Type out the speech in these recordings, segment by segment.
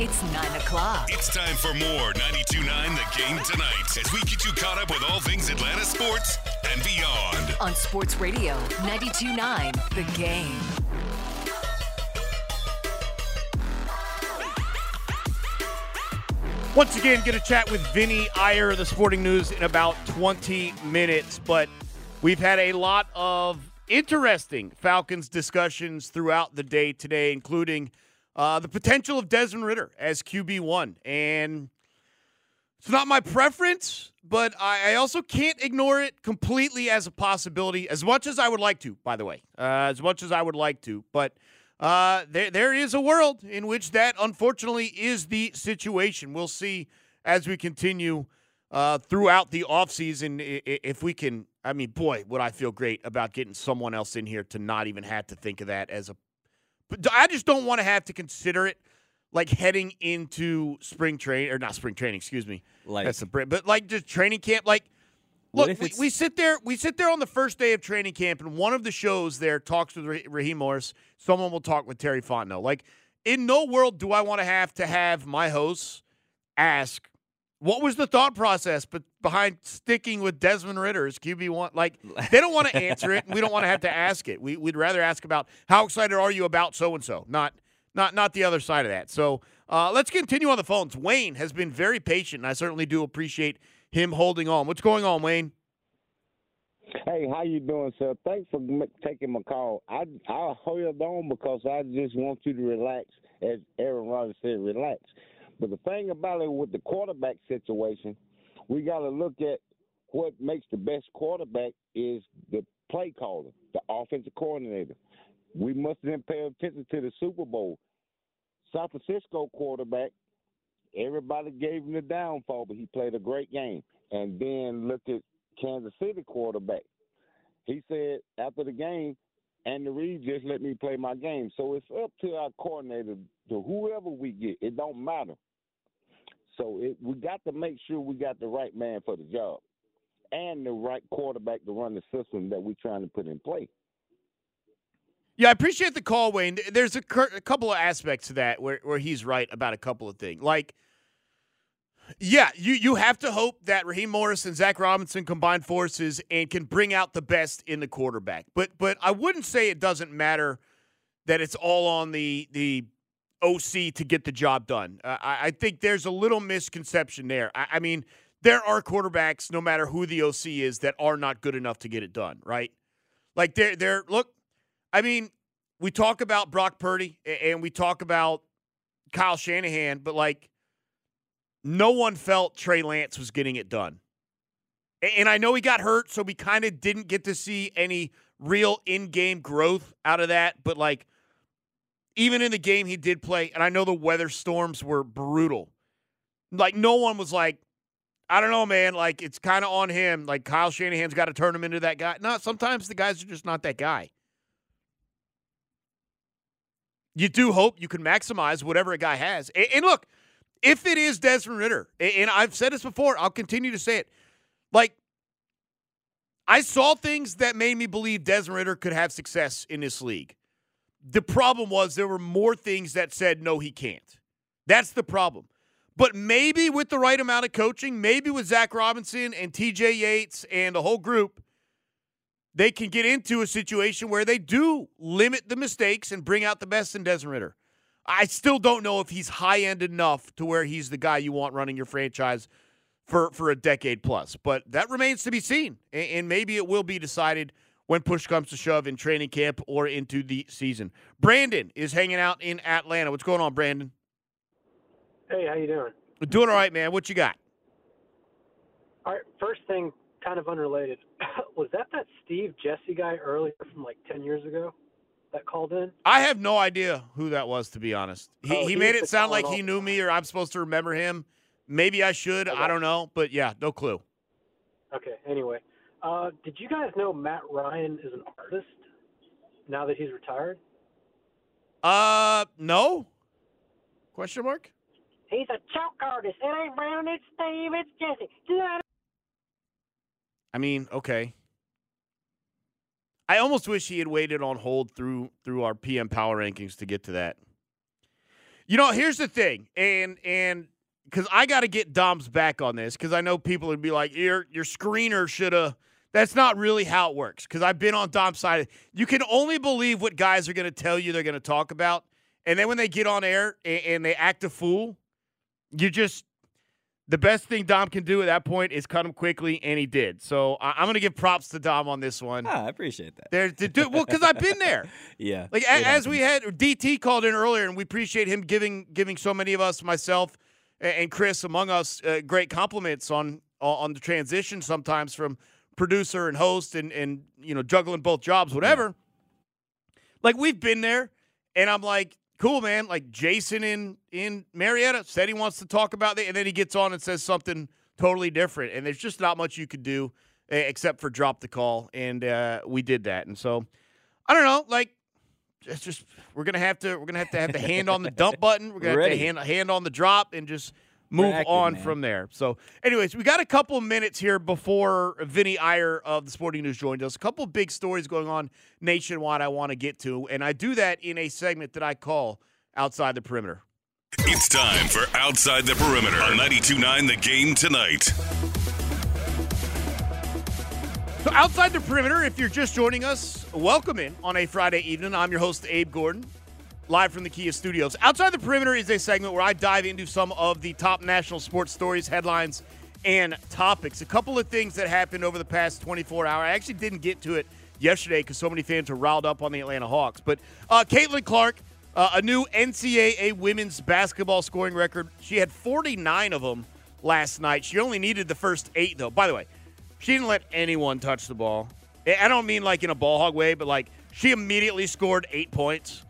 It's 9 o'clock. It's time for more 92.9 The Game tonight as we get you caught up with all things Atlanta sports and beyond. On Sports Radio 92.9 The Game. Once again, get a chat with Vinny Iyer of the Sporting News in about 20 minutes. But we've had a lot of interesting Falcons discussions throughout the day today, including the potential of Desmond Ridder as QB1. And it's not my preference, but I also can't ignore it completely as a possibility, as much as I would like to, by the way. But there is a world in which that, unfortunately, is the situation. We'll see as we continue throughout the offseason if we can. I mean, boy, would I feel great about getting someone else in here to not even have to think of that as a. But I just don't want to have to consider it, like, heading into spring training. Just training camp. Like, look, we sit there on the first day of training camp, and one of the shows there talks with Raheem Morris. Someone will talk with Terry Fontenot. Like, in no world do I want to have my hosts ask, what was the thought process behind sticking with Desmond Ridder as QB1? Like, they don't want to answer it, and we don't want to have to ask it. We'd rather ask about how excited are you about so-and-so, not the other side of that. So let's continue on the phones. Wayne has been very patient, and I certainly do appreciate him holding on. What's going on, Wayne? Hey, how you doing, sir? Thanks for taking my call. I hold on because I just want you to relax, as Aaron Rodgers said, relax. But the thing about it with the quarterback situation, we got to look at what makes the best quarterback is the play caller, the offensive coordinator. We must then pay attention to the Super Bowl. San Francisco quarterback, everybody gave him the downfall, but he played a great game. And then look at Kansas City quarterback. He said after the game, Andy Reid just let me play my game. So it's up to our coordinator, to whoever we get. It don't matter. So we got to make sure we got the right man for the job and the right quarterback to run the system that we're trying to put in play. Yeah, I appreciate the call, Wayne. There's a couple of aspects to that where he's right about a couple of things. Like, yeah, you have to hope that Raheem Morris and Zac Robinson combine forces and can bring out the best in the quarterback. But I wouldn't say it doesn't matter that it's all on the OC to get the job done. I think there's a little misconception there. I mean, there are quarterbacks, no matter who the OC is, that are not good enough to get it done, right? Like, look, I mean, we talk about Brock Purdy and we talk about Kyle Shanahan, but, like, no one felt Trey Lance was getting it done. And I know he got hurt, so we kind of didn't get to see any real in-game growth out of that, but, like, even in the game he did play, and I know the weather storms were brutal. Like, no one was like, I don't know, man, like, it's kind of on him. Like, Kyle Shanahan's got to turn him into that guy. No, sometimes the guys are just not that guy. you do hope you can maximize whatever a guy has. And look, if it is Desmond Ridder, and I've said this before, I'll continue to say it, like, I saw things that made me believe Desmond Ridder could have success in this league. The problem was there were more things that said, no, he can't. That's the problem. But maybe with the right amount of coaching, maybe with Zac Robinson and TJ Yates and the whole group, they can get into a situation where they do limit the mistakes and bring out the best in Desmond Ridder. I still don't know if he's high-end enough to where he's the guy you want running your franchise for a decade plus. But that remains to be seen, and maybe it will be decided when push comes to shove in training camp or into the season. Brandon is hanging out in Atlanta. What's going on, Brandon? Hey, how you doing? Doing all right, man. What you got? All right, first thing, kind of unrelated. Was that Steve Jesse guy earlier from like 10 years ago that called in? I have no idea who that was, to be honest. He made it sound like he knew me or I'm supposed to remember him. Maybe I should. Okay. I don't know. But, yeah, no clue. Okay, anyway. Did you guys know Matt Ryan is an artist now that he's retired? No? Question mark? He's a chalk artist. It ain't Brown, it's Steve, it's Jesse. I mean, okay. I almost wish he had waited on hold through our PM Power Rankings to get to that. You know, here's the thing, and because I got to get Dom's back on this, because I know people would be like, your screener should have. That's not really how it works, because I've been on Dom's side. You can only believe what guys are going to tell you they're going to talk about, and then when they get on air and they act a fool, you just – the best thing Dom can do at that point is cut him quickly, and he did. So I'm going to give props to Dom on this one. I appreciate that. Well, because I've been there. Yeah. Like as we had – DT called in earlier, and we appreciate him giving so many of us, myself and Chris among us, great compliments on the transition sometimes from producer and host and you know, juggling both jobs, whatever. Yeah. Like, we've been there, and I'm like – cool, man. Like, Jason in Marietta said he wants to talk about that, and then he gets on and says something totally different. And there's just not much you could do except for drop the call, and we did that. And so, I don't know. Like, it's just we're gonna have to hand on the dump button. We're gonna have to hand on the drop and just move on from there. So, anyways, we got a couple minutes here before Vinny Iyer of the Sporting News joined us. A couple big stories going on nationwide I want to get to, and I do that in a segment that I call Outside the Perimeter. It's time for Outside the Perimeter on 92.9 The Game tonight. So Outside the Perimeter, if you're just joining us, welcome in on a Friday evening. I'm your host, Abe Gordon, live from the Kia Studios. Outside the Perimeter is a segment where I dive into some of the top national sports stories, headlines, and topics. A couple of things that happened over the past 24 hours. I actually didn't get to it yesterday because so many fans were riled up on the Atlanta Hawks. But Caitlin Clark, a new NCAA women's basketball scoring record. She had 49 of them last night. She only needed the first 8, though. By the way, she didn't let anyone touch the ball. I don't mean like in a ball hog way, but like she immediately scored 8 points.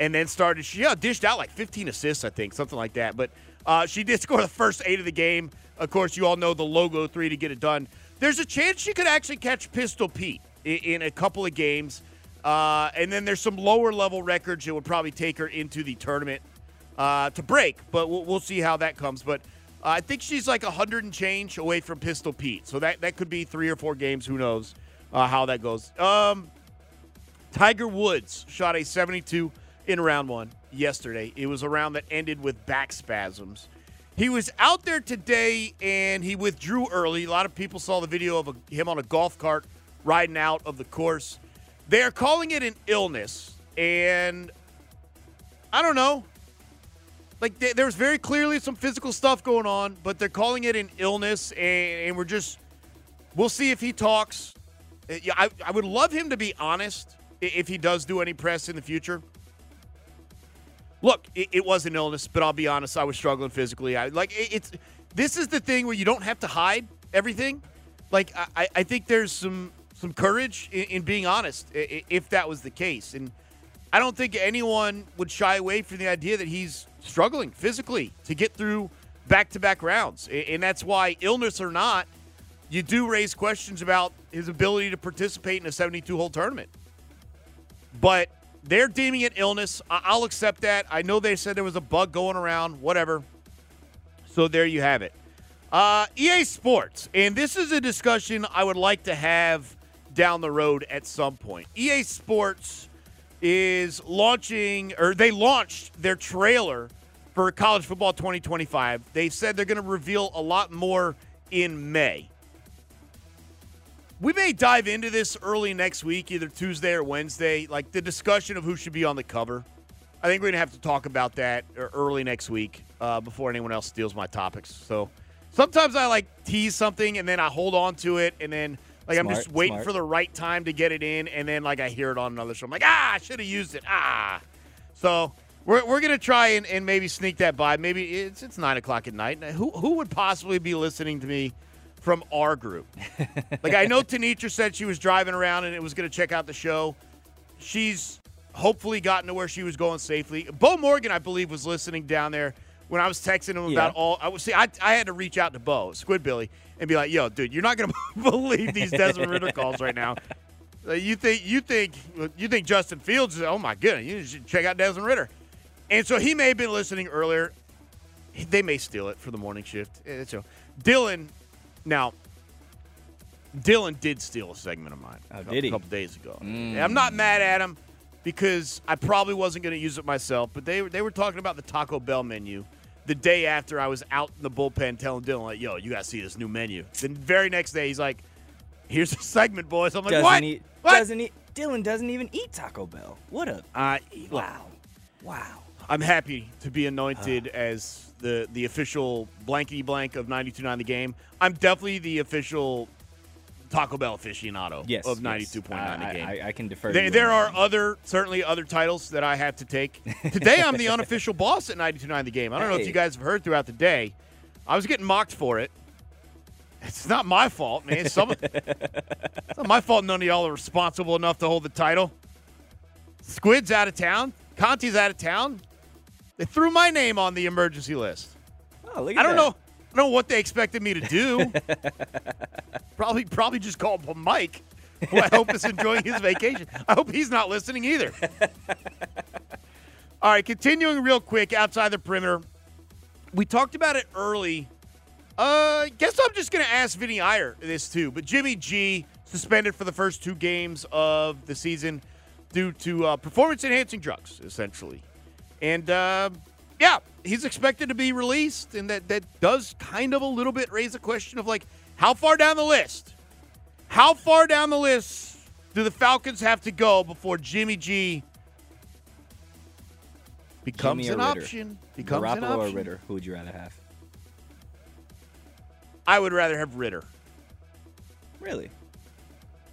And then started, she dished out like 15 assists, I think, something like that. But she did score the first 8 of the game. Of course, you all know the logo 3 to get it done. There's a chance she could actually catch Pistol Pete in a couple of games. And then there's some lower-level records that would probably take her into the tournament to break. But we'll see how that comes. But I think she's like 100 and change away from Pistol Pete. So that could be 3 or 4 games. Who knows how that goes. Tiger Woods shot a 72 in round 1 yesterday. It was a round that ended with back spasms. He was out there today, and he withdrew early. A lot of people saw the video of him on a golf cart riding out of the course. They are calling it an illness, and I don't know. Like, there was very clearly some physical stuff going on, but they're calling it an illness, and we'll see if he talks. I would love him to be honest if he does do any press in the future. Look, it was an illness, but I'll be honest, I was struggling physically. This is the thing where you don't have to hide everything. Like, I think there's some courage in being honest, if that was the case. And I don't think anyone would shy away from the idea that he's struggling physically to get through back-to-back rounds. And that's why, illness or not, you do raise questions about his ability to participate in a 72-hole tournament. But They're deeming it illness. I'll accept that. I know they said there was a bug going around, whatever. So there you have it. EA Sports, and this is a discussion I would like to have down the road at some point. EA Sports is launching, or they launched their trailer for College Football 2025. They said they're going to reveal a lot more in May. We may dive into this early next week, either Tuesday or Wednesday, like the discussion of who should be on the cover. I think we're going to have to talk about that early next week before anyone else steals my topics. So sometimes I like tease something and then I hold on to it and then like I'm just waiting for the right time to get it in and then like I hear it on another show. I'm like, I should have used it. So we're going to try and maybe sneak that by. Maybe it's 9 o'clock at night. Who would possibly be listening to me from our group? Like, I know Tanitra said she was driving around and it was going to check out the show. She's hopefully gotten to where she was going safely. Bo Morgan, I believe, was listening down there when I was texting him about all. I had to reach out to Bo, Squidbilly, and be like, yo, dude, you're not going to believe these Desmond Ridder calls right now. You think Justin Fields is, oh, my goodness, you should check out Desmond Ridder. And so he may have been listening earlier. They may steal it for the morning shift. So Dylan did steal a segment of mine a couple days ago. And I'm not mad at him because I probably wasn't going to use it myself, but they were talking about the Taco Bell menu the day after I was out in the bullpen telling Dylan, like, yo, you got to see this new menu. The very next day, he's like, here's a segment, boys. I'm like, Dylan doesn't even eat Taco Bell. What a wow. I'm happy to be anointed as the official blankety blank of 92.9 The Game. I'm definitely the official Taco Bell aficionado of 92.9 The Game. I can defer. There are other titles that I have to take. Today, I'm the unofficial boss at 92.9 The Game. I don't know if you guys have heard throughout the day. I was getting mocked for it. It's not my fault, man. It's not my fault none of y'all are responsible enough to hold the title. Squid's out of town. Conti's out of town. They threw my name on the emergency list. Oh, look at I don't know. I don't know what they expected me to do. probably just call Mike, who I hope is enjoying his vacation. I hope he's not listening either. All right, continuing real quick outside the perimeter. We talked about it early. I guess I'm just going to ask Vinny Iyer this too. But Jimmy G suspended for the first two games of the season due to performance-enhancing drugs, essentially. And, he's expected to be released, and that does kind of a little bit raise a question of, like, how far down the list do the Falcons have to go before Jimmy G becomes an option? Garoppolo or Ridder? Who would you rather have? I would rather have Ridder. Really?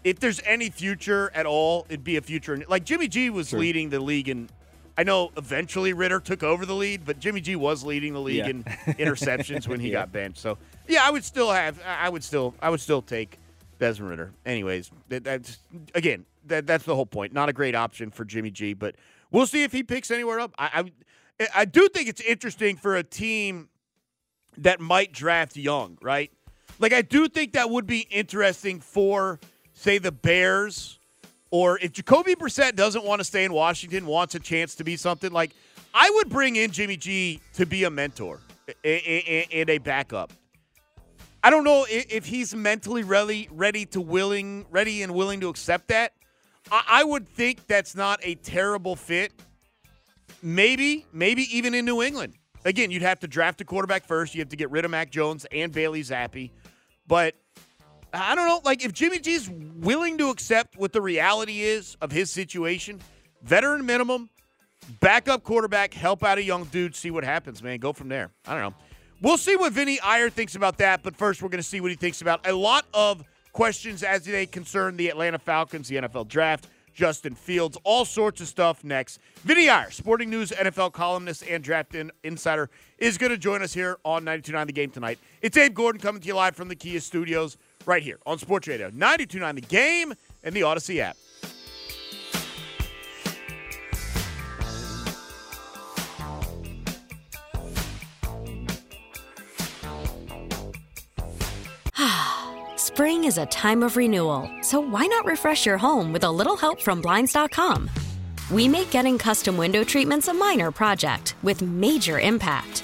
If there's any future at all, it'd be a future. Like, Jimmy G was leading the league in – I know eventually Ridder took over the lead, but Jimmy G was leading the league in interceptions when he got benched. So, I would still take Desmond Ridder. Anyways, that's the whole point. Not a great option for Jimmy G, but we'll see if he picks anywhere up. I do think it's interesting for a team that might draft Young, right? Like, I do think that would be interesting for – say the Bears, or if Jacoby Brissett doesn't want to stay in Washington, wants a chance to be something, like I would bring in Jimmy G to be a mentor and a backup. I don't know if he's mentally ready and willing to accept that. I would think that's not a terrible fit. Maybe even in New England. Again, you'd have to draft a quarterback first. You have to get rid of Mac Jones and Bailey Zappi. But I don't know, like, if Jimmy G's willing to accept what the reality is of his situation, veteran minimum, backup quarterback, help out a young dude, see what happens, man. Go from there. I don't know. We'll see what Vinny Iyer thinks about that, but first we're going to see what he thinks about a lot of questions as they concern the Atlanta Falcons, the NFL draft, Justin Fields, all sorts of stuff next. Vinny Iyer, Sporting News NFL columnist and draft insider, is going to join us here on 92.9 The Game tonight. It's Abe Gordon coming to you live from the Kia Studios, right here on Sports Radio, 92.9 The Game and the Odyssey app. Spring is a time of renewal, so why not refresh your home with a little help from Blinds.com? we make getting custom window treatments a minor project with major impact.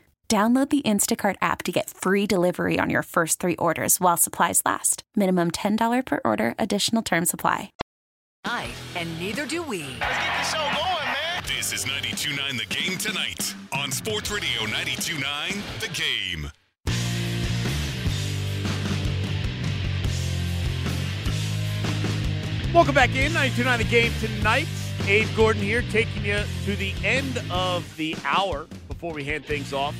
Download the Instacart app to get free delivery on your first 3 orders while supplies last. Minimum $10 per order. Additional terms apply. And neither do we. Let's get this show going, man. This is 92.9 The Game tonight on Sports Radio 92.9 The Game. Welcome back in. 92.9 The Game tonight. Abe Gordon here, taking you to the end of the hour before we hand things off.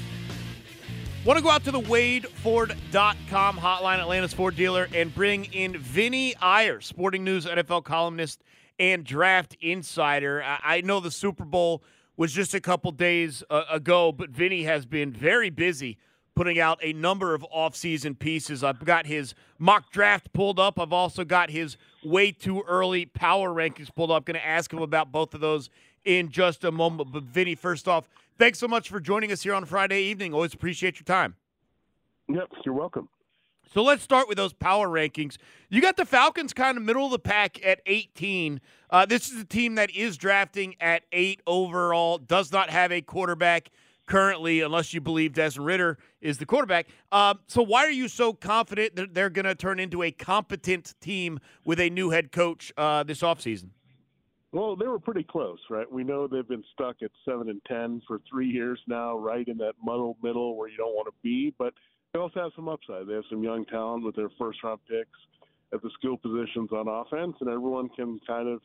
Want to go out to the WadeFord.com hotline, Atlanta's Ford dealer, and bring in Vinny Iyer, Sporting News NFL columnist and draft insider. I know the Super Bowl was just a couple days ago, but Vinny has been very busy putting out a number of offseason pieces. I've got his mock draft pulled up. I've also got his way too early power rankings pulled up. Going to ask him about both of those in just a moment. But Vinny, first off, thanks so much for joining us here on Friday evening. Always appreciate your time. Yep, you're welcome. So let's start with those power rankings. You got the Falcons kind of middle of the pack at 18. This is a team that is drafting at 8 overall, does not have a quarterback currently, unless you believe Desmond Ridder is the quarterback. So why are you so confident that they're going to turn into a competent team with a new head coach this offseason? Well, they were pretty close, right? We know they've been stuck at 7-10 for 3 years now, right in that middle where you don't want to be. But they also have some upside. They have some young talent with their first-round picks at the skill positions on offense, and everyone can kind of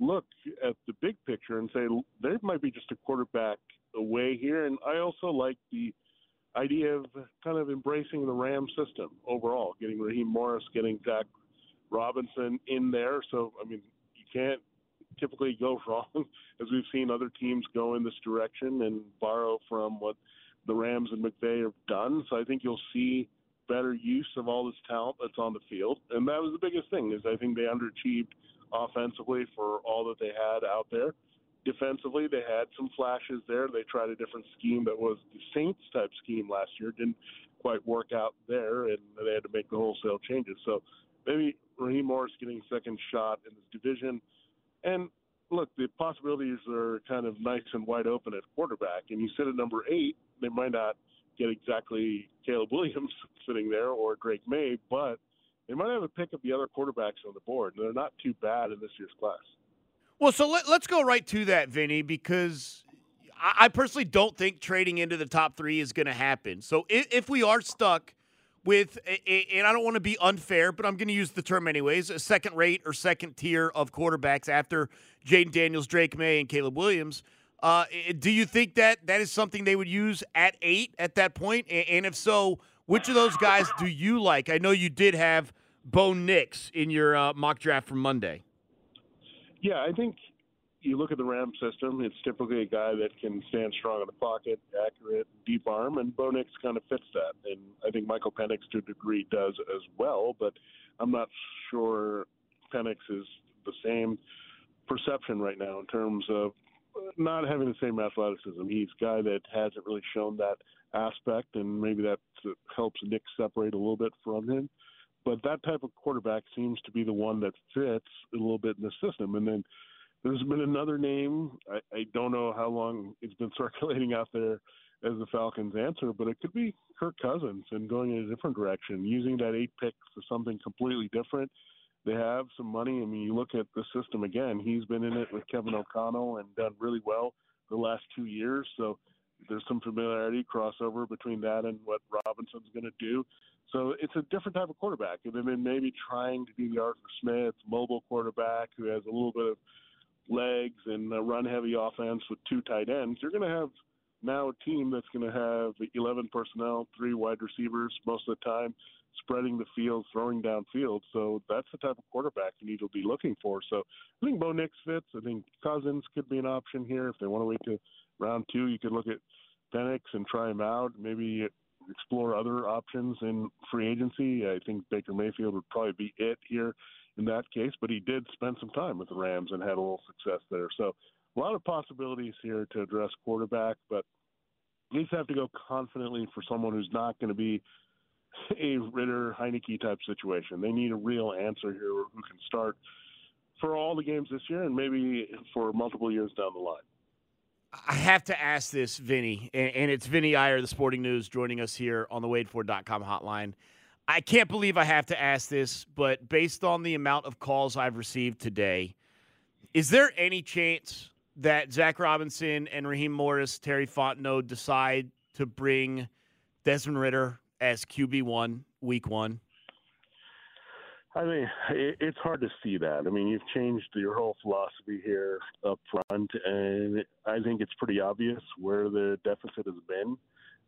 look at the big picture and say they might be just a quarterback away here. And I also like the idea of kind of embracing the Ram system overall, getting Raheem Morris, getting Zac Robinson in there. So, I mean, you can't typically go wrong, as we've seen other teams go in this direction and borrow from what the Rams and McVay have done. So I think you'll see better use of all this talent that's on the field. And that was the biggest thing, is I think they underachieved offensively for all that they had out there. Defensively, they had some flashes there. They tried a different scheme that was the Saints type scheme last year. Didn't quite work out there, and they had to make the wholesale changes. So maybe Raheem Morris getting a second shot in this division. And, look, the possibilities are kind of nice and wide open at quarterback. And you sit at number 8, they might not get exactly Caleb Williams sitting there or Drake May, but they might have a pick of the other quarterbacks on the board. They're not too bad in this year's class. Well, so let's go right to that, Vinny, because I personally don't think trading into the top 3 is going to happen. So if we are stuck with, and I don't want to be unfair, but I'm going to use the term anyways, a second rate or second tier of quarterbacks after Jayden Daniels, Drake May, and Caleb Williams. Do you think that is something they would use at 8 at that point? And if so, which of those guys do you like? I know you did have Bo Nix in your mock draft from Monday? Yeah, I think you look at the Ram system, it's typically a guy that can stand strong in the pocket, accurate, deep arm, and Bo Nix kind of fits that. And I think Michael Penix, to a degree, does as well, but I'm not sure Penix is the same perception right now in terms of not having the same athleticism. He's a guy that hasn't really shown that aspect, and maybe that helps Nick separate a little bit from him. But that type of quarterback seems to be the one that fits a little bit in the system. And then there's been another name. I don't know how long it's been circulating out there as the Falcons' answer, but it could be Kirk Cousins and going in a different direction, using that 8 pick for something completely different. They have some money. I mean, you look at the system again. He's been in it with Kevin O'Connell and done really well the last 2 years. So there's some familiarity, crossover between that and what Robinson's going to do. So it's a different type of quarterback. And then maybe trying to do the Arthur Smith mobile quarterback who has a little bit of legs and a run-heavy offense with 2 tight ends. You're going to have now a team that's going to have 11 personnel, 3 wide receivers most of the time, spreading the field, throwing downfield. So that's the type of quarterback you need to be looking for. So I think Bo Nix fits. I think Cousins could be an option here. If they want to wait to round 2, you could look at Penix and try him out, maybe explore other options in free agency. I think Baker Mayfield would probably be it here in that case, but he did spend some time with the Rams and had a little success there. So a lot of possibilities here to address quarterback, but you just have to go confidently for someone who's not going to be a Ridder, Heineke type situation. They need a real answer here who can start for all the games this year and maybe for multiple years down the line. I have to ask this, Vinny, and it's Vinny Iyer, the Sporting News, joining us here on the WadeFord.com hotline. I can't believe I have to ask this, but based on the amount of calls I've received today, is there any chance that Zac Robinson and Raheem Morris, Terry Fontenot, decide to bring Desmond Ridder as QB1 week 1? I mean, it's hard to see that. I mean, you've changed your whole philosophy here up front, and I think it's pretty obvious where the deficit has been.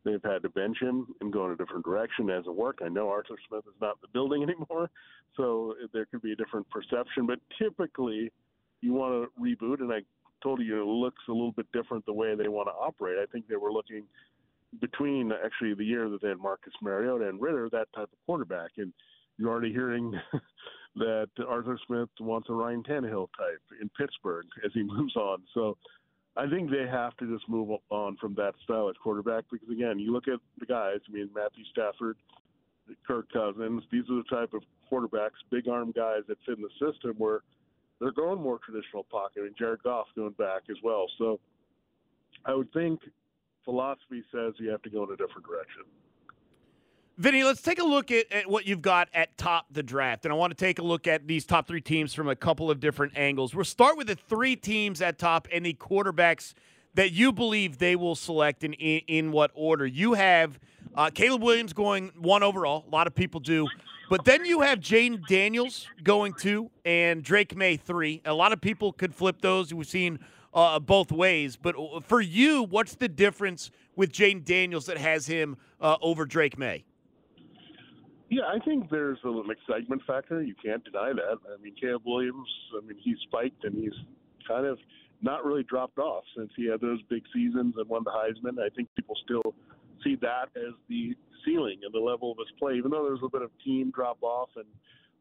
They've had to bench him and go in a different direction. It hasn't worked. I know Arthur Smith is not in the building anymore, so there could be a different perception. But typically, you want to reboot, and I told you it looks a little bit different the way they want to operate. I think they were looking between actually the year that they had Marcus Mariota and Ridder, that type of quarterback. And you're already hearing that Arthur Smith wants a Ryan Tannehill type in Pittsburgh as he moves on. So I think they have to just move on from that style at quarterback because, again, you look at the guys, I mean, Matthew Stafford, Kirk Cousins, these are the type of quarterbacks, big arm guys that fit in the system where they're going more traditional pocket, and Jared Goff going back as well. So I would think philosophy says you have to go in a different direction. Vinny, let's take a look at what you've got at top the draft. And I want to take a look at these top 3 teams from a couple of different angles. We'll start with the 3 teams at top and the quarterbacks that you believe they will select and in what order. You have Caleb Williams going 1 overall. A lot of people do. But then you have Jayden Daniels going 2 and Drake May 3. A lot of people could flip those. We've seen both ways. But for you, what's the difference with Jayden Daniels that has him over Drake May? Yeah, I think there's an excitement factor. You can't deny that. I mean, Caleb Williams, I mean, he's spiked and he's kind of not really dropped off since he had those big seasons and won the Heisman. I think people still see that as the ceiling and the level of his play, even though there's a little bit of team drop-off and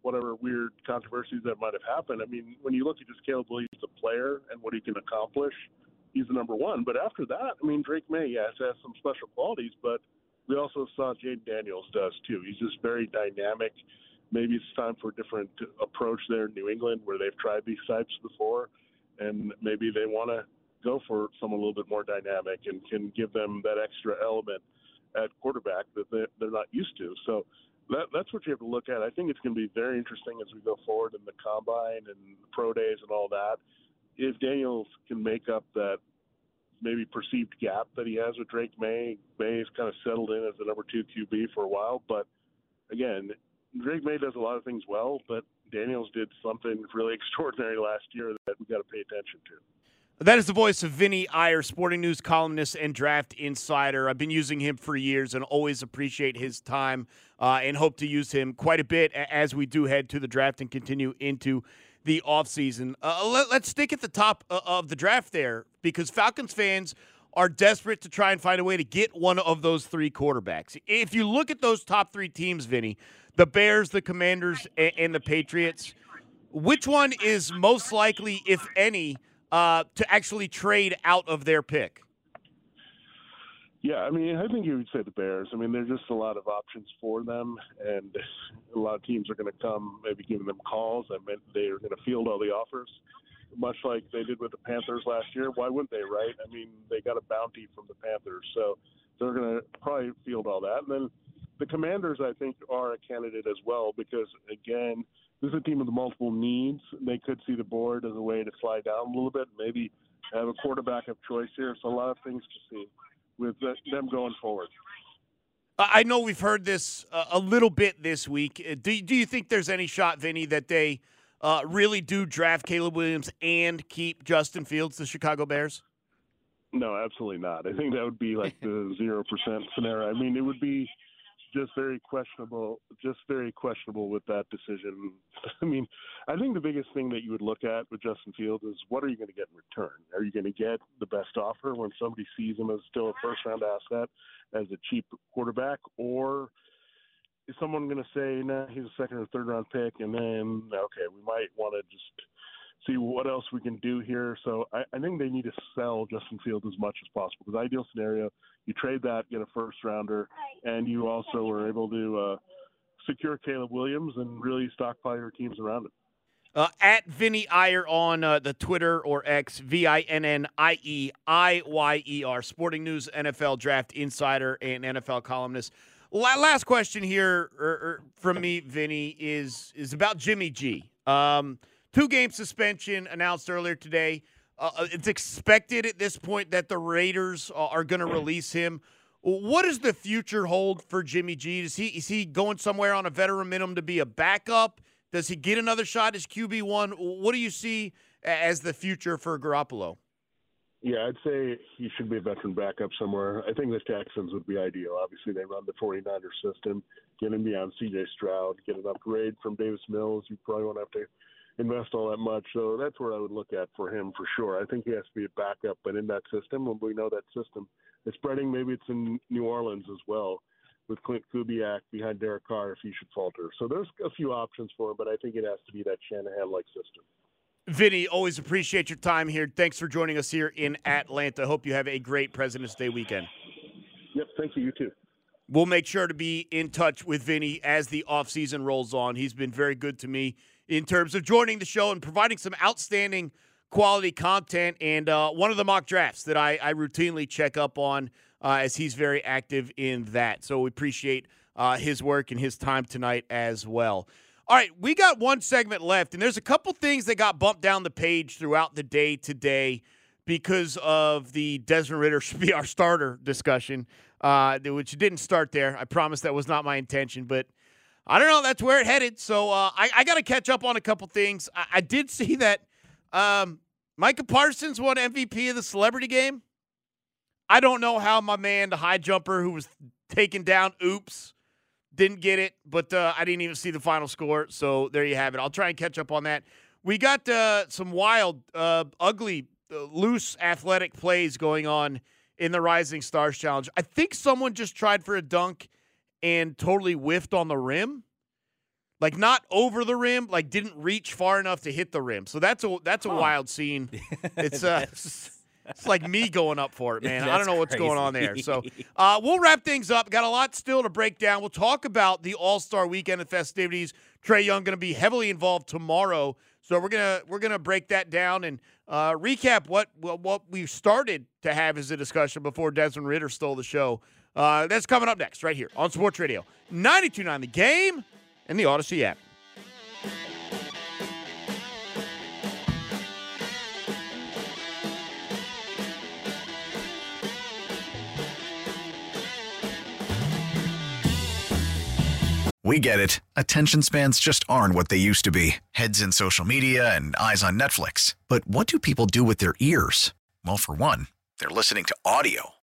whatever weird controversies that might have happened. I mean, when you look at just Caleb Williams, the player, and what he can accomplish, he's the #1. But after that, I mean, Drake May, yes, has some special qualities, but we also saw Jayden Daniels does, too. He's just very dynamic. Maybe it's time for a different approach there in New England where they've tried these types before, and maybe they want to go for someone a little bit more dynamic and can give them that extra element at quarterback that they're not used to. So that's what you have to look at. I think it's going to be very interesting as we go forward in the combine and the pro days and all that. If Daniels can make up that maybe perceived gap that he has with Drake May. May has kind of settled in as the #2 QB for a while, but again, Drake May does a lot of things well, but Daniels did something really extraordinary last year that we got to pay attention to. That is the voice of Vinny Iyer, Sporting News columnist and draft insider. I've been using him for years and always appreciate his time and hope to use him quite a bit as we do head to the draft and continue into the offseason. Let's stick at the top of the draft there because Falcons fans are desperate to try and find a way to get one of those three quarterbacks. If you look at those top three teams, Vinny, the Bears, the Commanders, and the Patriots, which one is most likely, if any, to actually trade out of their pick? Yeah, I mean, I think you would say the Bears. I mean, there's just a lot of options for them, and a lot of teams are going to come, maybe giving them calls. I mean, they are going to field all the offers, much like they did with the Panthers last year. Why wouldn't they, right? I mean, they got a bounty from the Panthers, so they're going to probably field all that. And then the Commanders, I think, are a candidate as well because, again, this is a team with multiple needs. They could see the board as a way to slide down a little bit, maybe have a quarterback of choice here. So a lot of things to see with them going forward. I know we've heard this a little bit this week. Do you think there's any shot, Vinny, that they really do draft Caleb Williams and keep Justin Fields, the Chicago Bears? No, absolutely not. I think that would be like the 0% scenario. I mean, it would be just very questionable with that decision. I mean, I think the biggest thing that you would look at with Justin Fields is what are you going to get in return? Are you going to get the best offer when somebody sees him as still a first-round asset, as a cheap quarterback, or is someone going to say, nah, he's a second- or third-round pick, and then, okay, we might want to just see what else we can do here. So I think they need to sell Justin Fields as much as possible. Because ideal scenario, you trade that, get a first-rounder, and you also are able to secure Caleb Williams and really stockpile your teams around him. At Vinny Iyer on the Twitter or X, VinnieIyer, Sporting News NFL Draft Insider and NFL columnist. Last question here from me, Vinny, is about Jimmy G. Two-game suspension announced earlier today. It's expected at this point that the Raiders are going to release him. What does the future hold for Jimmy G? Is he going somewhere on a veteran minimum to be a backup? Does he get another shot as QB1? What do you see as the future for Garoppolo? Yeah, I'd say he should be a veteran backup somewhere. I think the Texans would be ideal. Obviously, they run the 49er system. Getting beyond C.J. Stroud, get an upgrade from Davis Mills. You probably won't have to invest all that much, so that's where I would look at for him for sure. I think he has to be a backup, but in that system, when we know that system is spreading, maybe it's in New Orleans as well with Clint Kubiak behind Derek Carr if he should falter. So there's a few options for him, but I think it has to be that Shanahan-like system. Vinny, always appreciate your time here. Thanks for joining us here in Atlanta. Hope you have a great President's Day weekend. Yep, thank you. You too. We'll make sure to be in touch with Vinny as the offseason rolls on. He's been very good to me in terms of joining the show and providing some outstanding quality content. And one of the mock drafts that I routinely check up on as he's very active in that. So we appreciate his work and his time tonight as well. All right, we got one segment left, and there's a couple things that got bumped down the page throughout the day today because of the Desmond Ridder should be our starter discussion, which didn't start there. I promise that was not my intention, but I don't know. That's where it headed. So I got to catch up on a couple things. I did see that Micah Parsons won MVP of the Celebrity Game. I don't know how my man, the high jumper who was taken down, oops, didn't get it. But I didn't even see the final score. So there you have it. I'll try and catch up on that. We got some wild, ugly, loose athletic plays going on in the Rising Stars Challenge. I think someone just tried for a dunk and totally whiffed on the rim, like not over the rim, like didn't reach far enough to hit the rim. So that's a wild scene. It's it's like me going up for it, man. I don't know what's going on there. So we'll wrap things up. Got a lot still to break down. We'll talk about the All-Star Weekend and festivities. Trey Young going to be heavily involved tomorrow, so we're gonna break that down and recap what we started to have as a discussion before Desmond Ridder stole the show. That's coming up next right here on Sports Radio 92.9 The Game and the Odyssey app. We get it. Attention spans just aren't what they used to be. Heads in social media and eyes on Netflix. But what do people do with their ears? Well, for one, they're listening to audio.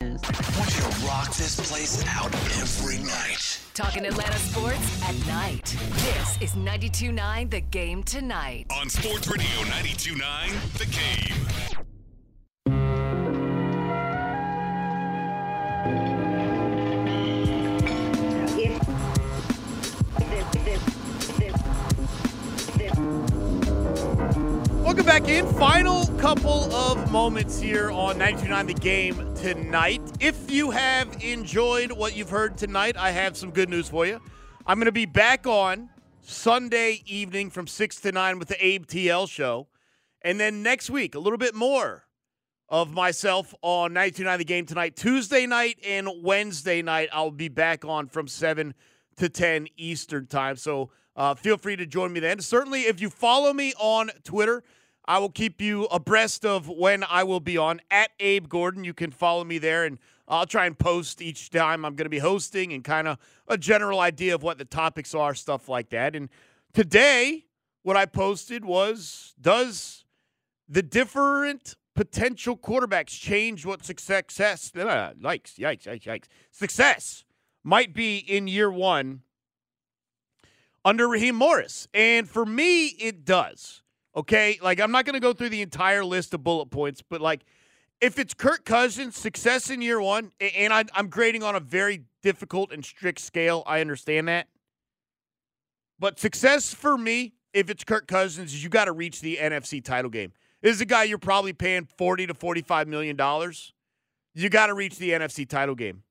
Want you to rock this place out every night. Talking Atlanta sports at night. This is 92.9 The Game tonight. On Sports Radio 92.9 The Game. Welcome back in. Final couple of moments here on 92.9 The Game tonight. If you have enjoyed what you've heard tonight, I have some good news for you. I'm going to be back on Sunday evening from 6 to 9 with the Abe TL show. And then next week, a little bit more of myself on 92.9 The Game tonight. Tuesday night and Wednesday night, I'll be back on from 7 to 10 Eastern time. So feel free to join me then. Certainly, if you follow me on Twitter, I will keep you abreast of when I will be on, at Abe Gordon. You can follow me there, and I'll try and post each time I'm going to be hosting and kind of a general idea of what the topics are, stuff like that. And today, what I posted was, does the different potential quarterbacks change what success, success might be in year one under Raheem Morris? And for me, it does. Okay, like I'm not going to go through the entire list of bullet points, but like if it's Kirk Cousins, success in year one, and I'm grading on a very difficult and strict scale, I understand that. But success for me, if it's Kirk Cousins, is you got to reach the NFC title game. This is a guy you're probably paying $40 to $45 million. You got to reach the NFC title game.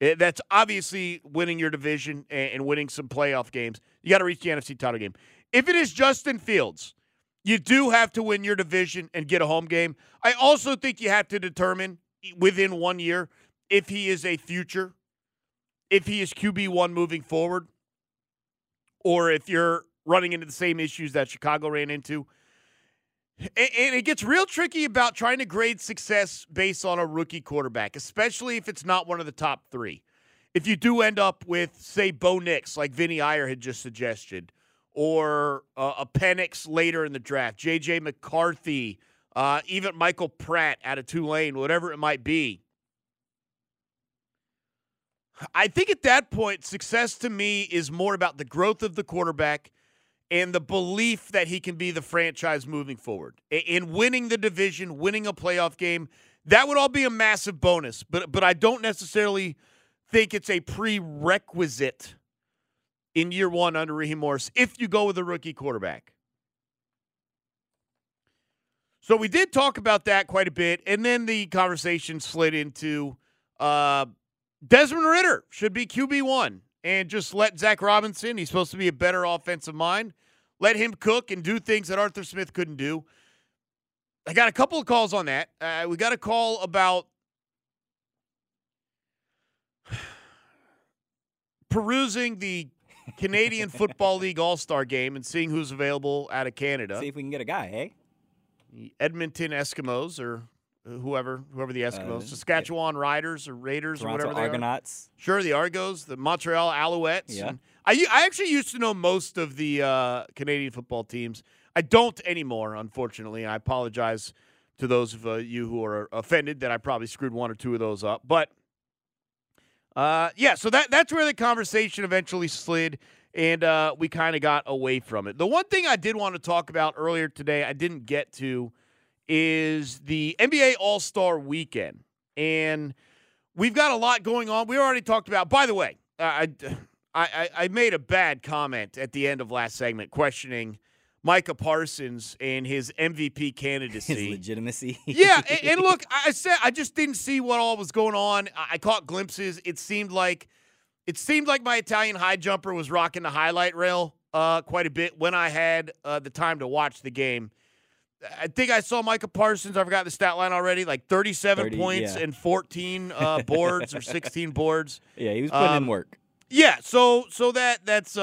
That's obviously winning your division and winning some playoff games. You got to reach the NFC title game. If it is Justin Fields, you do have to win your division and get a home game. I also think you have to determine within 1 year if he is a future, if he is QB1 moving forward, or if you're running into the same issues that Chicago ran into. And it gets real tricky about trying to grade success based on a rookie quarterback, especially if it's not one of the top three. If you do end up with, say, Bo Nix, like Vinny Iyer had just suggested, or a Penix later in the draft, J.J. McCarthy, even Michael Pratt out of Tulane, whatever it might be. I think at that point, success to me is more about the growth of the quarterback and the belief that he can be the franchise moving forward. And winning the division, winning a playoff game, that would all be a massive bonus. But I don't necessarily think it's a prerequisite in year one under Raheem Morris, if you go with a rookie quarterback. So we did talk about that quite a bit, and then the conversation slid into Desmond Ridder should be QB1, and just let Zac Robinson, he's supposed to be a better offensive mind, let him cook and do things that Arthur Smith couldn't do. I got a couple of calls on that. We got a call about perusing the Canadian Football League All-Star Game and seeing who's available out of Canada. See if we can get a guy, eh? The Edmonton Eskimos or whoever the Eskimos. Saskatchewan Riders or Raiders Toronto or whatever they Argonauts. Are. Sure, the Argos, the Montreal Alouettes. Yeah. And I actually used to know most of the Canadian football teams. I don't anymore, unfortunately. I apologize to those of you who are offended that I probably screwed one or two of those up. But so that's where the conversation eventually slid, and we kind of got away from it. The one thing I did want to talk about earlier today I didn't get to is the NBA All-Star Weekend. And we've got a lot going on. We already talked about – by the way, I made a bad comment at the end of last segment questioning Micah Parsons and his MVP candidacy. His legitimacy. Yeah, and look, I said I just didn't see what all was going on. I caught glimpses. It seemed like my Italian high jumper was rocking the highlight reel quite a bit when I had the time to watch the game. I think I saw Micah Parsons. I forgot the stat line already. Like 37 points and 14 boards or 16 boards. Yeah, he was putting in work. Yeah, so that's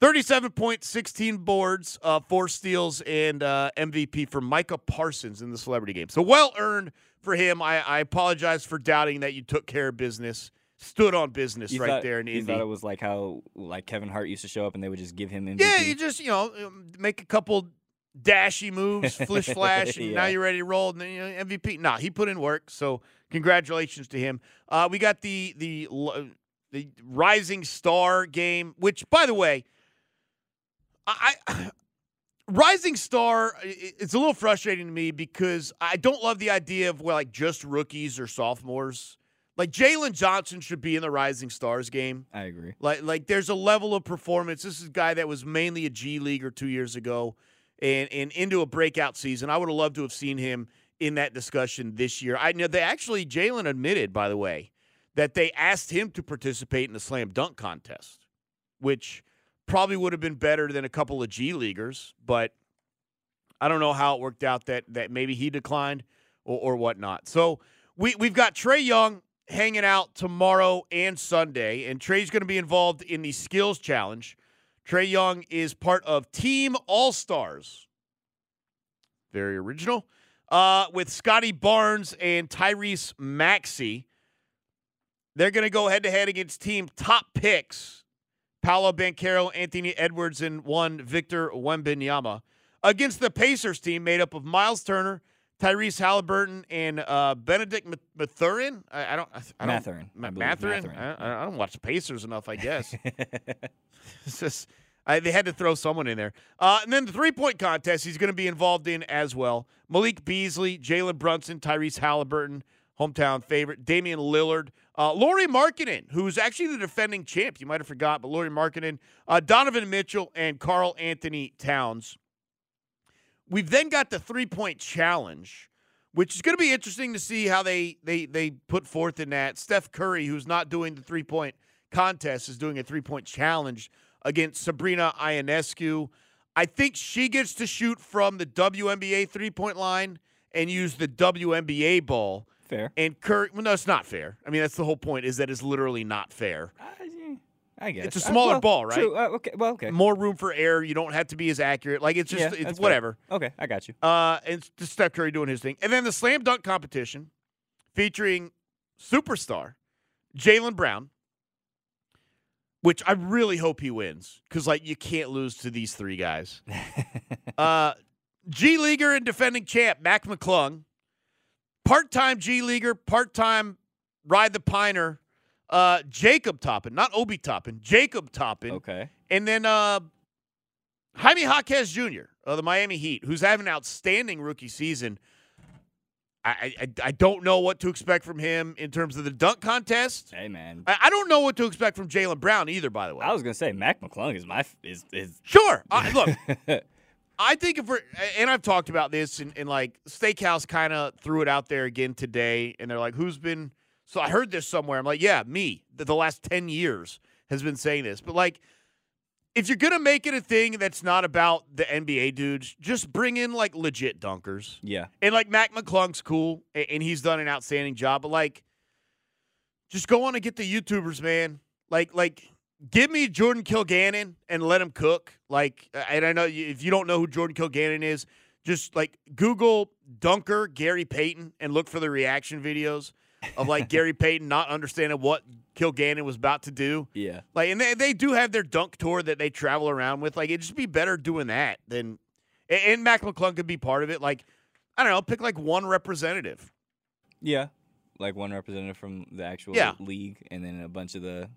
37 points, 16 boards, 4 steals, and MVP for Micah Parsons in the celebrity game. So well-earned for him. I apologize for doubting that you took care of business. Stood on business you right thought, there in Indy. You thought it was like how like Kevin Hart used to show up and they would just give him MVP? Yeah, you just, make a couple dashy moves, flish flash, and now you're ready to roll. And then, MVP. Nah, he put in work, so congratulations to him. We got the Rising Star game, which, by the way, Rising Star, it's a little frustrating to me because I don't love the idea of just rookies or sophomores. Like Jalen Johnson should be in the Rising Stars game. I agree. Like there's a level of performance. This is a guy that was mainly a G Leaguer 2 years ago and into a breakout season. I would have loved to have seen him in that discussion this year. I know they actually Jalen admitted, by the way, that they asked him to participate in the slam dunk contest, which probably would have been better than a couple of G Leaguers, but I don't know how it worked out that maybe he declined or whatnot. So we've got Trey Young hanging out tomorrow and Sunday, and Trey's going to be involved in the Skills Challenge. Trey Young is part of Team All-Stars. Very original. With Scotty Barnes and Tyrese Maxey. They're going to go head-to-head against team top picks. Paolo Banchero, Anthony Edwards, and one Victor Wembanyama. Against the Pacers team made up of Miles Turner, Tyrese Haliburton, and Bennedict Mathurin. Mathurin. I don't watch the Pacers enough, I guess. It's just, they had to throw someone in there. And then the three-point contest he's going to be involved in as well. Malik Beasley, Jalen Brunson, Tyrese Haliburton, hometown favorite, Damian Lillard, Lauri Markkanen, who's actually the defending champ. You might have forgot, but Lauri Markkanen, Donovan Mitchell, and Karl Anthony Towns. We've then got the three-point challenge, which is going to be interesting to see how they put forth in that. Steph Curry, who's not doing the three-point contest, is doing a three-point challenge against Sabrina Ionescu. I think she gets to shoot from the WNBA three-point line and use the WNBA ball. Fair. And Curry, well, no, it's not fair. I mean, that's the whole point, is that it's literally not fair. I guess. It's a smaller ball, right? True. Okay. More room for error. You don't have to be as accurate. Like, it's just it's whatever. Fair. Okay, I got you. And it's just Steph Curry doing his thing. And then the slam dunk competition featuring superstar Jaylen Brown, which I really hope he wins because, you can't lose to these three guys. G-Leaguer and defending champ Mac McClung, part-time G-Leaguer, part-time Ride the Piner, Jacob Toppin, not Obi Toppin, Jacob Toppin. Okay. And then Jaime Jaquez Jr. of the Miami Heat, who's having an outstanding rookie season. I don't know what to expect from him in terms of the dunk contest. Hey, man. I don't know what to expect from Jaylen Brown either, by the way. I was going to say, Mac McClung is my – Sure. Look, I think if we're – and I've talked about this, and Steakhouse kind of threw it out there again today, and they're like, who's been – So I heard this somewhere. I'm like, yeah, me, the last 10 years has been saying this. But, if you're going to make it a thing that's not about the NBA dudes, just bring in, legit dunkers. Yeah. And, Mac McClung's cool, and he's done an outstanding job. But, just go on and get the YouTubers, man. Give me Jordan Kilgannon and let him cook. And I know if you don't know who Jordan Kilgannon is, just, Google dunker Gary Payton and look for the reaction videos of Gary Payton not understanding what Kilgannon was about to do. Yeah. And they do have their dunk tour that they travel around with. It'd just be better doing that than and Mac McClung could be part of it. I don't know, pick one representative. Yeah. One representative from the actual league and then a bunch of the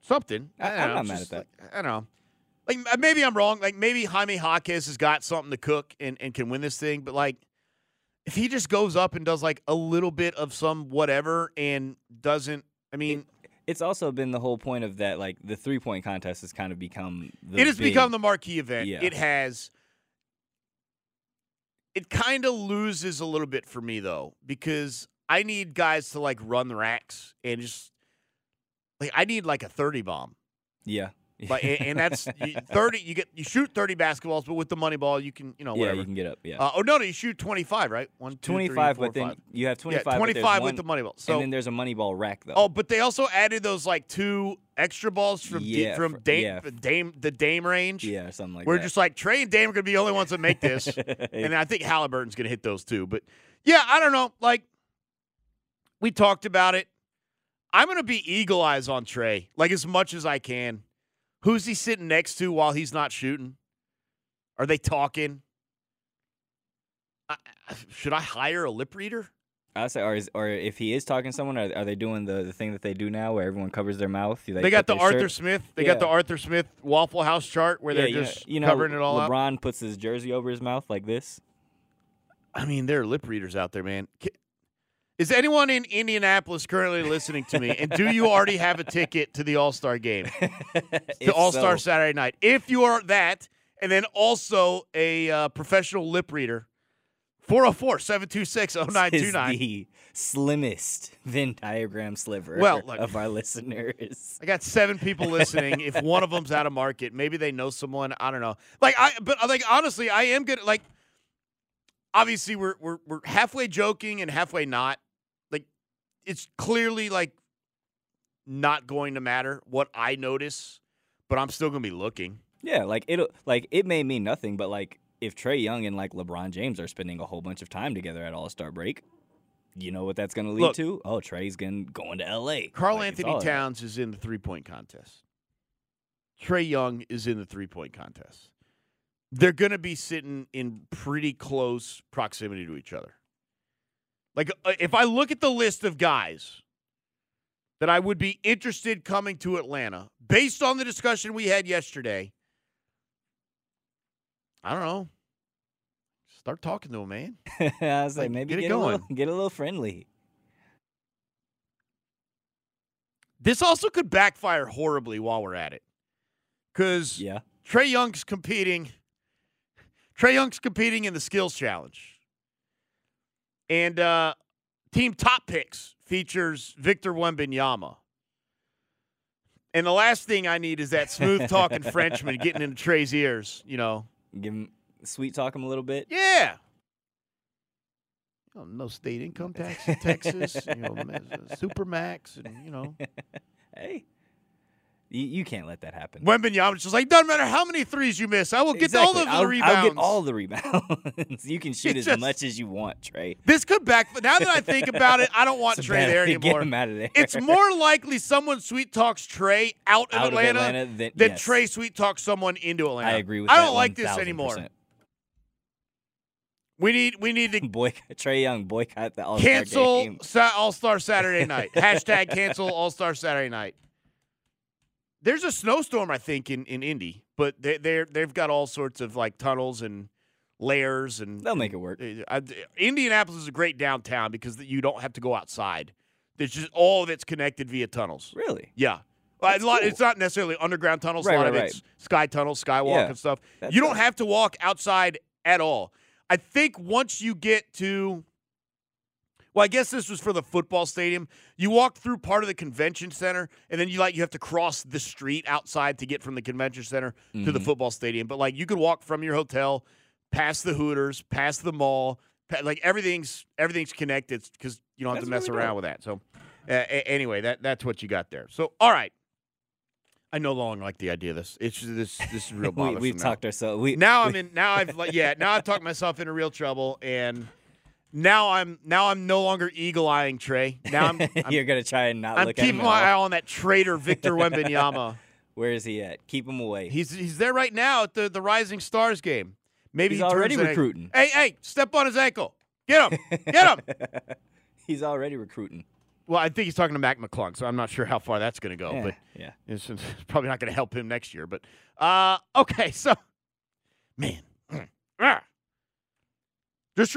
something. I'm not mad at that. I don't know. Maybe I'm wrong. Maybe Jaime Jaquez has got something to cook and can win this thing, but if he just goes up and does, a little bit of some whatever and doesn't – I mean – It's also been the whole point of that, the three-point contest has kind of become the become the marquee event. Yeah. It has – it kind of loses a little bit for me, though, because I need guys to, run the racks and just – I need, a 30 bomb. Yeah. But and that's 30. You shoot 30 basketballs, but with the money ball, you can whatever. Yeah, you can get up. Yeah. You shoot 25, right? 25, you have 25. Yeah, 25 with the money ball. So, and then there's a money ball rack though. Oh, but they also added those like two extra balls from the Dame range. Yeah, something like that. We're just like Trey and Dame are gonna be the only ones that make this, and I think Halliburton's gonna hit those too. But yeah, I don't know. Like we talked about it. I'm gonna be eagle eyes on Trey, like as much as I can. Who's he sitting next to while he's not shooting? Are they talking? Should I hire a lip reader? I say, or if he is talking to someone, are they doing the thing that they do now where everyone covers their mouth? They got the Arthur Smith. They got the Arthur Smith Waffle House chart where they're just covering it all up. LeBron puts his jersey over his mouth like this. I mean, there are lip readers out there, man. Is anyone in Indianapolis currently listening to me? And do you already have a ticket to the All-Star game? To All-Star Saturday night. If you are that, and then also a professional lip reader, 404-726-0929. This is the slimmest Venn diagram sliver of our listeners. I got 7 people listening. If one of them's out of market, maybe they know someone. I don't know. Honestly, I am good. Like, obviously, we're halfway joking and halfway not. It's clearly, not going to matter what I notice, but I'm still going to be looking. Yeah, it may mean nothing, but, if Trey Young and, LeBron James are spending a whole bunch of time together at All-Star break, you know what that's going to lead to? Oh, Trey's going to L.A. Karl-Anthony Towns is in the three-point contest. Trey Young is in the three-point contest. They're going to be sitting in pretty close proximity to each other. If I look at the list of guys that I would be interested coming to Atlanta, based on the discussion we had yesterday, I don't know. Start talking to him, man. I was like, maybe get going. Get a little friendly. This also could backfire horribly while we're at it. Because Trey Young's competing in the skills challenge. And Team Top Picks features Victor Wembanyama. And the last thing I need is that smooth-talking Frenchman getting into Trey's ears, Give him sweet-talk him a little bit? Yeah. No state income tax in Texas. Supermax and, Hey. You can't let that happen. Wembanyama's just doesn't matter how many threes you miss. I will get all of the rebounds. I'll get all the rebounds. You can shoot as much as you want, Trey. This could backfire. Now that I think about it, I don't want Trey there anymore. Get him out of there. It's more likely someone sweet talks Trey out of Atlanta than Trey sweet talks someone into Atlanta. I agree with that. I don't like this anymore. We need to boycott Trey Young. Boycott the All-Star game. Cancel All-Star Saturday night. Hashtag cancel All-Star Saturday night. There's a snowstorm, I think, in Indy, but they've got all sorts of tunnels and layers, and they'll make it work. Indianapolis is a great downtown because you don't have to go outside. There's just all of it's connected via tunnels. Really? Yeah. Cool. It's not necessarily underground tunnels. A lot of it's sky tunnels, skywalk, and stuff. You don't have to walk outside at all. I think once you get to, I guess this was for the football stadium. You walk through part of the convention center, and then you have to cross the street outside to get from the convention center to the football stadium. But you could walk from your hotel, past the Hooters, past the mall, everything's connected because you don't have to mess around with that. So anyway, that's what you got there. So all right, I no longer like the idea of this. It's just, this is real bothersome. We've talked ourselves. Now I've talked myself into real trouble and. Now I'm no longer eagle eyeing Trey. Now I'm you're gonna try and not. I'm look keeping at him my all. Eye on that traitor Victor Wembanyama. Where is he at? Keep him away. He's there right now at the Rising Stars game. Maybe he's already recruiting. Hey! Step on his ankle. Get him! Get him! He's already recruiting. Well, I think he's talking to Mac McClung, so I'm not sure how far that's gonna go. Yeah, it's probably not gonna help him next year. But okay, so man, just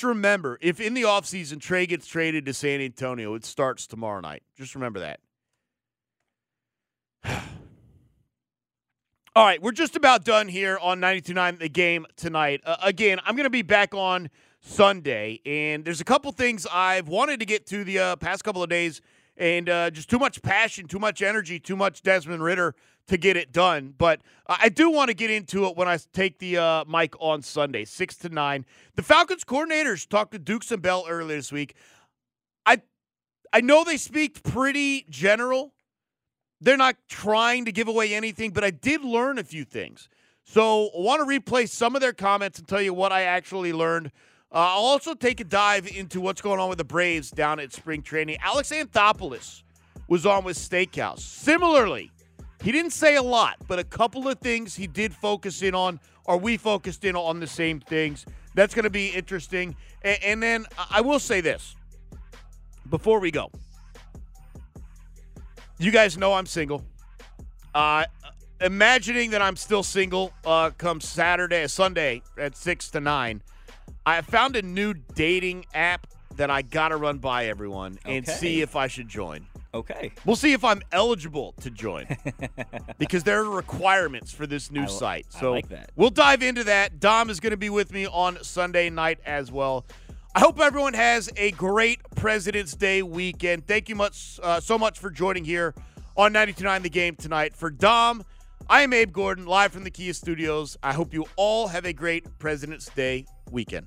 remember, if in the offseason Trey gets traded to San Antonio, it starts tomorrow night. Just remember that. All right, we're just about done here on 92.9 The Game tonight. Again, I'm going to be back on Sunday, and there's a couple things I've wanted to get to the past couple of days and just too much passion, too much energy, too much Desmond Ridder to get it done. But I do want to get into it when I take the mic on Sunday, 6 to 9. The Falcons coordinators talked to Dukes and Bell earlier this week. I know they speak pretty general. They're not trying to give away anything, but I did learn a few things. So I want to replay some of their comments and tell you what I actually learned. I'll also take a dive into what's going on with the Braves down at spring training. Alex Anthopoulos was on with Steakhouse. Similarly, he didn't say a lot, but a couple of things he did focus in on, or we focused in on the same things. That's going to be interesting. And then I will say this before we go. You guys know I'm single. Imagining that I'm still single come Sunday at 6 to 9, I found a new dating app that I got to run by everyone and see if I should join. Okay. We'll see if I'm eligible to join because there are requirements for this new site. So I like that. We'll dive into that. Dom is going to be with me on Sunday night as well. I hope everyone has a great President's Day weekend. Thank you much so much for joining here on 92.9 The Game tonight. For Dom, I am Abe Gordon, live from the Kia Studios. I hope you all have a great President's Day weekend.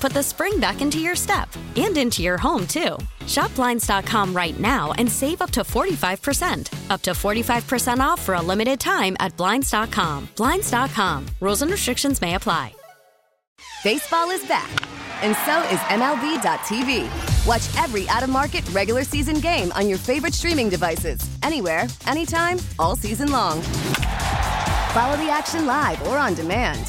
put the spring back into your step. And into your home, too. Shop Blinds.com right now and save up to 45%. Up to 45% off for a limited time at Blinds.com. Blinds.com. Rules and restrictions may apply. Baseball is back. And so is MLB.tv. Watch every out-of-market, regular season game on your favorite streaming devices. Anywhere, anytime, all season long. Follow the action live or on demand.